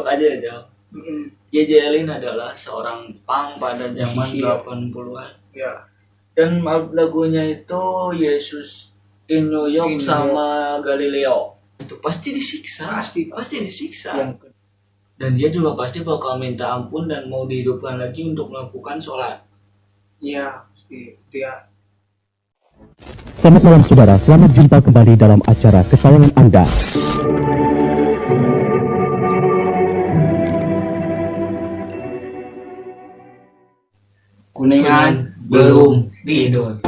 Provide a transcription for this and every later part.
tebak aja ya Del. GG Allin adalah seorang punk pada zaman 80-an. Ya. Dan lagunya itu Yesus in New York in sama York. Galileo. Itu pasti disiksa, pasti disiksa. Ya. Dan dia juga pasti bakal minta ampun dan mau dihidupkan lagi untuk melakukan sholat. Iya, dia. Selamat malam saudara, selamat jumpa kembali dalam acara kesayangan Anda. Kuningan belum tidur.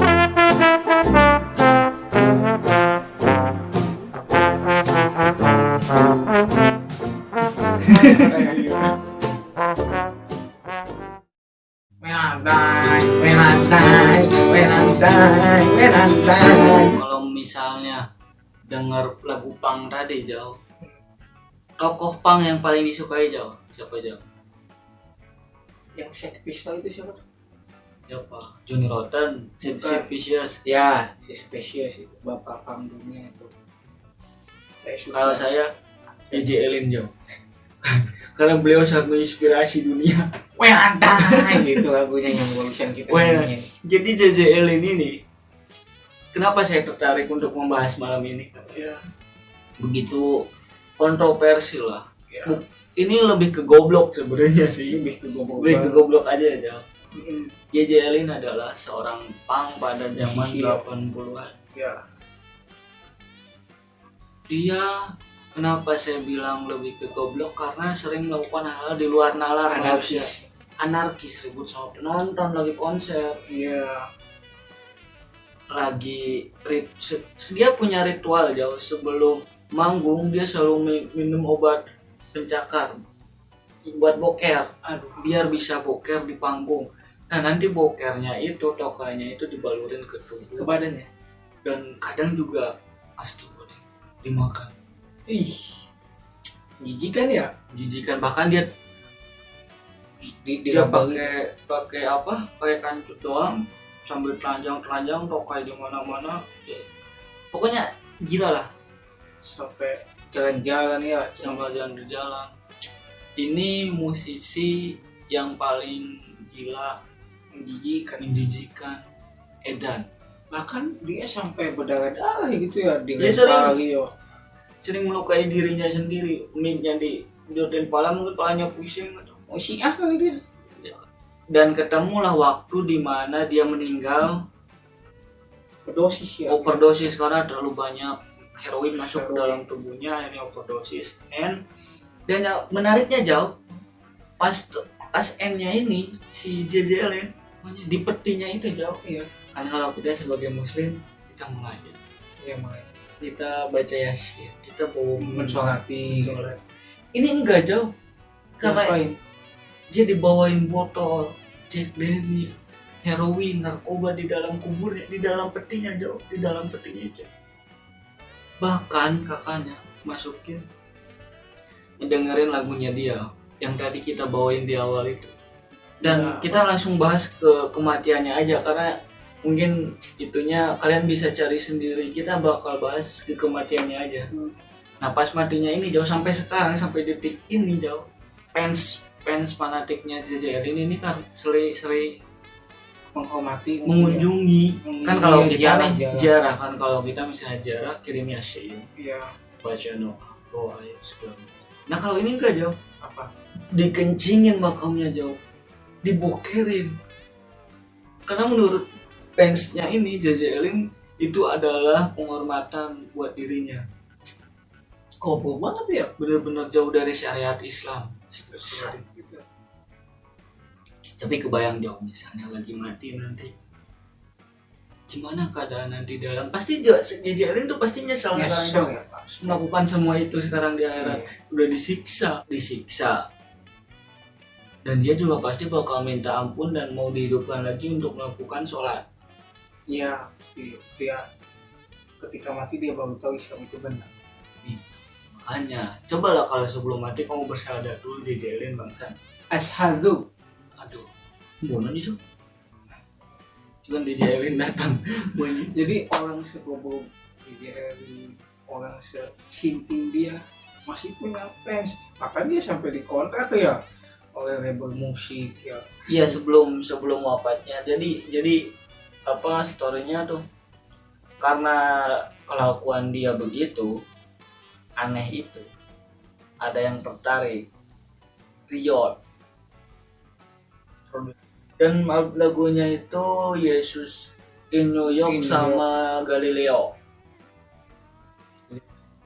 Kalau misalnya dengar lagu punk tadi jauh, tokoh punk yang paling disukai jauh siapa jauh? Yang Sex Pistols itu siapa? Siapa? Johnny Rotten, Sex Pistols. Ya, Sex Pistols itu bapak punk dunia itu. Kalau saya GG Allin jauh. Karena beliau sangat menginspirasi dunia. Welantai gitu lagunya yang bagusan kita. Jadi GG Allin ini, kenapa saya tertarik untuk membahas malam ini? Ya. Begitu kontroversi lah. Ya. Ini lebih ke goblok sebenarnya sih. Lebih ke goblok aja ya. GG Allin adalah seorang punk pada zaman 80-an. Ya. Dia kenapa saya bilang lebih ke goblok? Karena sering melakukan hal-hal di luar nalar, anarkis, ribut sama penonton lagi konser. Iya. Dia punya ritual jauh sebelum manggung, dia selalu minum obat pencakar buat boker. Biar bisa boker di panggung. Nah, nanti bokernya itu, tokanya itu dibalurin ke tubuh, ke badannya. Dan kadang juga dimakan. Ih, jijikan ya? Jijikan, bahkan dia pakai apa? Pakai kancut doang, sambil telanjang-telanjang, tokai di mana-mana. Pokoknya gila lah. Sampai jalan-jalan ya, sampai jalan-jalan. Ini musisi yang paling gila, menjijikan edan. Bahkan dia sampai berdarah-darah gitu ya, dia lagi ya. Sering melukai dirinya sendiri, uniknya di pala, mungkin palanya pusing atau pusing kali dia. Dan ketemulah waktu di mana dia meninggal overdosis, overdosis karena terlalu banyak heroin masuk ke dalam tubuhnya, akhirnya overdosis. Dan menariknya jauh pas N-nya ini si GG Allin di petinya itu jauh ya. Karena kalau kita sebagai muslim kita mengaji, kita baca Yasin, kita bawa mensolati. Ini enggak jauh, karena dia dibawain botol Jack Daniel, heroin, narkoba di dalam kuburnya, di dalam petinya jauh, di dalam petinya aja. Bahkan kakaknya masukin ngedengerin lagunya dia yang tadi kita bawain di awal itu. Dan kita langsung bahas ke kematiannya aja, karena mungkin itunya kalian bisa cari sendiri, kita bakal bahas ke kematiannya aja. Nah, pas matinya ini jauh, sampai sekarang, sampai detik ini jauh, fans fanatiknya GG Allin ini kan sering menghormati, mengunjungi ya. Kan kalau kita jarah kan, kalau kita misalnya jarah kirim Yasin ya, baca doa ya segala. Nah, kalau ini enggak jauh, apa dikencingin makamnya jauh, dibokerin. Karena menurut fansnya ini, GG Allin itu adalah penghormatan buat dirinya. Kobo banget ya, bener-bener jauh dari syariat Islam. Tapi kebayang jauh misalnya lagi mati nanti, gimana keadaan nanti dalam? Pasti GG Allin tuh pasti nyesel sekarang ya, melakukan semua itu sekarang di akhirat. Udah disiksa. Dan dia juga pasti bakal minta ampun dan mau dihidupkan lagi untuk melakukan sholat. Iya, dia ketika mati dia baru tahu Islam itu benar. Makanya, cobalah kalau sebelum mati kamu bersyahadat dulu GG Allin bangsa. Ashadu. Aduh, bono itu. Cuman GG Allin datang. Jadi orang sekobo GG Allin, orang sehimpin dia masih punya fans, makanya sampai dikontrak ya oleh label musik ya. Iya, sebelum wafatnya. Jadi apa storynya tuh, karena kelakuan dia begitu aneh itu, ada yang tertarik Riot. Dan lagunya itu Yesus in New York sama Galileo.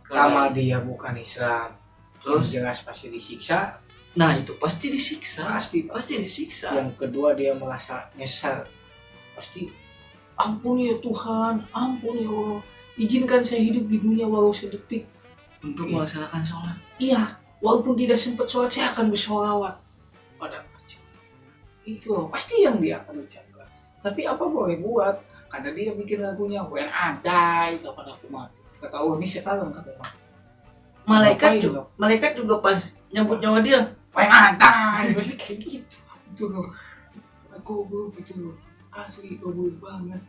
Sama dia bukan Islam. Terus jelas pasti disiksa. Nah, itu pasti disiksa. Pasti disiksa. Yang kedua dia merasa nyesal. Pasti ampun ya Tuhan, ampun ya Allah. Izinkan saya hidup di dunia walau sedetik untuk melaksanakan sholat. Iya. Walaupun tidak sempat sholat, saya akan bersolawat pada kecil. Itu pasti yang dia akan ucapkan. Tapi apa boleh buat, karena dia bikin lagunya When I Die, kapan aku mati. Kata oh, ini sekarang aku mati. Malaikat juga pas nyambut nyawa dia When I Die, maksudnya kayak gitu. Itu loh, aku goblok itu loh, asli goblok banget.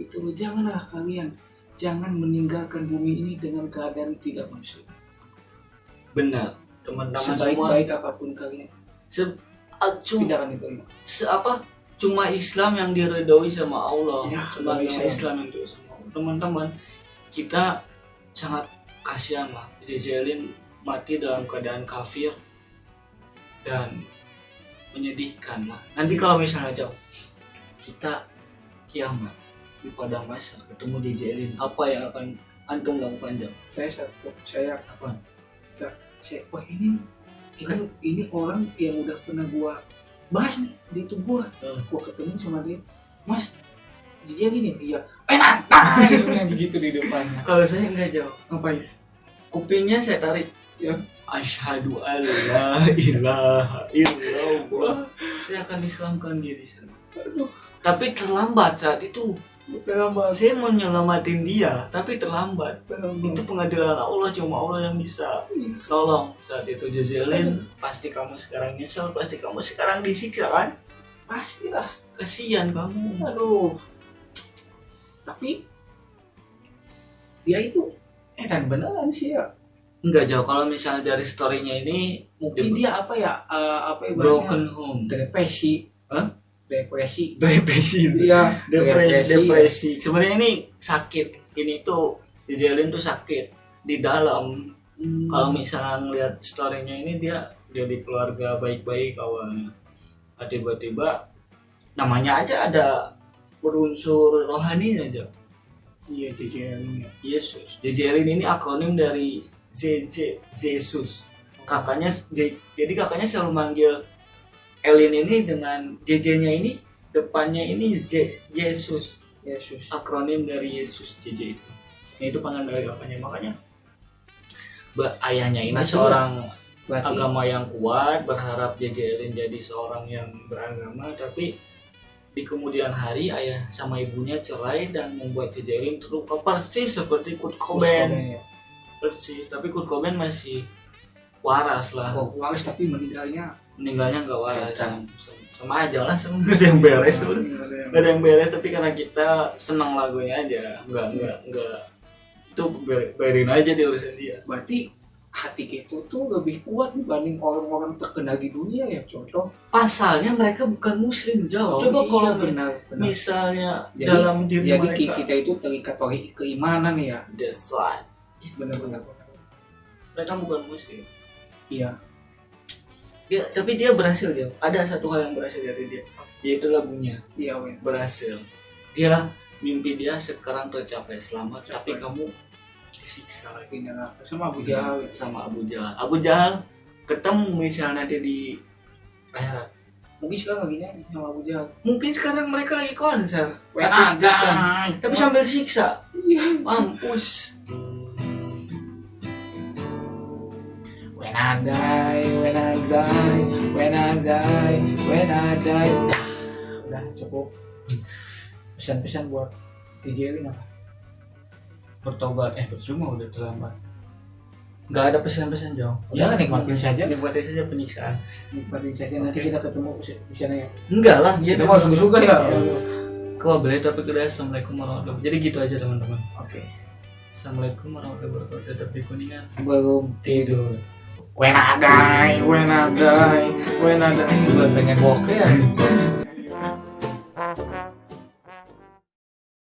Itu loh, janganlah kalian, jangan meninggalkan bumi ini dengan keadaan tidak manusia. Benar. Teman-teman sebaik-baik apapun kalian cuma Islam yang diredoi sama Allah ya, cuma Islam yang diredoi sama Allah. Teman-teman, kita sangat kasihan lah GG Allin mati dalam keadaan kafir dan menyedihkan lah. Nanti kalau misalnya jauh kita kiamat di padang mahsyar ketemu GG Allin, apa yang akan antum lakukan jauh? Saya apa? Wah ini orang yang udah pernah gua bahas nih di itu gua ketemu sama dia, Mas GG Allin ya, enak sebenarnya gitu di depannya. Kalau saya nggak jawab, ngapain? Kupingnya saya tarik, ya. Asyhadu alla ilaha illallah. Saya akan Islamkan diri saya. Aduh. Tapi terlambat saat itu. Terlambat. Saya mau nyelamatin dia, tapi terlambat. Itu pengadilan Allah, cuma Allah yang bisa. Tolong saat itu GG Allin, pasti kamu sekarang nyesel, pasti kamu sekarang disiksa kan? Pastilah. Kasihan kamu. Aduh. Tapi dia itu dan beneran sih ya. Enggak jauh kalau misalnya dari story-nya ini, mungkin dia apa ya broken home, depresi. Depresi. Iya, depresi. Sebenarnya ini sakit. Ini tuh GG Allin tuh sakit di dalam. Kalau misalnya ngelihat story-nya ini, dia di keluarga baik-baik awalnya. Tiba-tiba namanya aja ada berunsur rohaninya aja. Iya, GG Allin. Yesus. GG Allin ini akronim dari JJ Yesus. Kakaknya jadi kakaknya selalu manggil Allin ini dengan JJ-nya ini, depannya ini Yesus. Akronim dari Yesus JJ itu. Nah, itu panggilan dari bapaknya, makanya ayahnya ini berarti agama yang kuat, berharap JJ Allin jadi seorang yang beragama, tapi di kemudian hari ayah sama ibunya cerai dan membuat JJ Allin terluka persis seperti Kurt Cobain. Ya. Persis, tapi Kurt Cobain masih waras lah. Waras tapi meninggalnya nggak waras, sama aja lah, nggak ada yang beres tuh, nggak ada yang beres. Tapi karena kita senang lagunya aja, nggak itu berin aja dia urusan dia. Berarti hati kita tuh lebih kuat dibanding orang-orang terkenal di dunia ya, contoh. Pasalnya mereka bukan muslim jauh. Coba kalau benar. Misalnya jadi, dalam diri mereka. Jadi kita itu terikat oleh keimanan ya. That's right. Benar-benar. Mereka bukan muslim. Iya. Dia, tapi dia berhasil dia. Ada satu hal yang berhasil dari dia, yaitu lagunya. Iya, men. Berhasil. Dia mimpi dia sekarang tercapai, selamat. Tapi kamu disiksa lagi sama Abu Jahal. Abu Jahal ketemu misalnya dia di akhirat. Mungkin sekarang lagi nyanyi sama Abu Jahal. Mungkin sekarang mereka lagi konser. Tapi sambil disiksa. Mampus. When I die. Udah cukup. Pesan-pesan buat GG Allin apa? Bertobat, percuma udah terlambat. Gak ada pesan-pesan jauh. Ya nikmatin saja. Nikmatin saja penyiksaan. Nikmatin saja, nanti kita ketemu di sana ya. Enggak lah, kita mau suka-suka nih. Kau boleh tapi kita assalamualaikum warahmatullahi wabarakatuh. Jadi gitu aja teman-teman. Oke. Assalamualaikum warahmatullahi wabarakatuh. Tetap di Kuningan. Belum tidur. When I die, when I die, when I die. Gue pengen walk ya.